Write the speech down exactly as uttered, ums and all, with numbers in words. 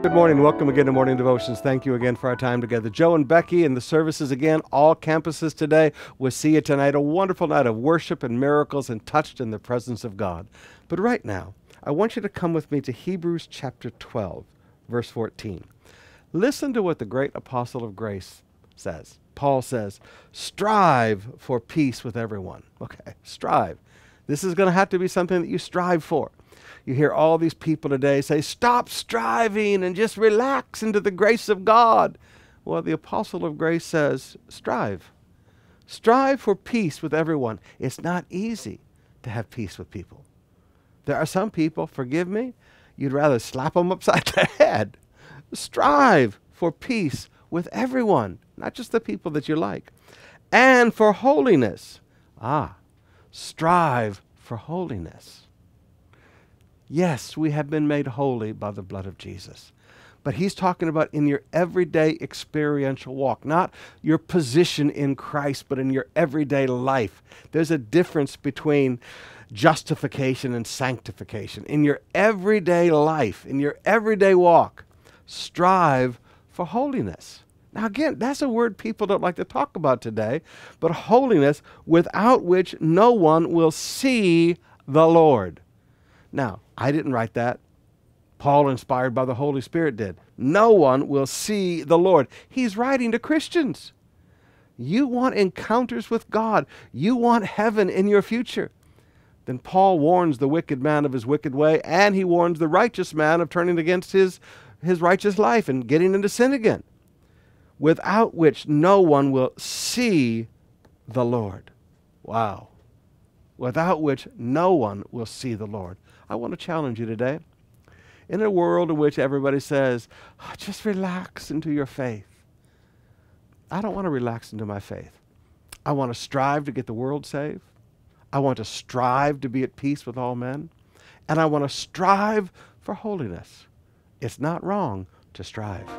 Good morning. Welcome again to Morning Devotions. Thank you again for our time together. Joe and Becky and the services again, all campuses today. We'll see you tonight. A wonderful night of worship and miracles and touched in the presence of God. But right now, I want you to come with me to Hebrews chapter twelve, verse fourteen. Listen to what the great apostle of grace says. Paul says, strive for peace with everyone. Okay, strive. This is going to have to be something that you strive for. You hear all these people today say, stop striving and just relax into the grace of God. Well, the apostle of grace says, strive. Strive for peace with everyone. It's not easy to have peace with people. There are some people, forgive me, you'd rather slap them upside the head. Strive for peace with everyone, not just the people that you like. And for holiness. Ah, strive for holiness. Yes, we have been made holy by the blood of Jesus. But he's talking about in your everyday experiential walk, not your position in Christ, but in your everyday life. There's a difference between justification and sanctification. In your everyday life, in your everyday walk, strive for holiness. Now again, that's a word people don't like to talk about today, but holiness without which no one will see the Lord. Now, I didn't write that. Paul, inspired by the Holy Spirit, did. No one will see the Lord. He's writing to Christians. You want encounters with God. You want heaven in your future. Then Paul warns the wicked man of his wicked way, and he warns the righteous man of turning against his, his righteous life and getting into sin again, without which no one will see the Lord. Wow. Without which no one will see the Lord. I want to challenge you today. In a world in which everybody says, oh, just relax into your faith. I don't want to relax into my faith. I want to strive to get the world saved. I want to strive to be at peace with all men. And I want to strive for holiness. It's not wrong to strive.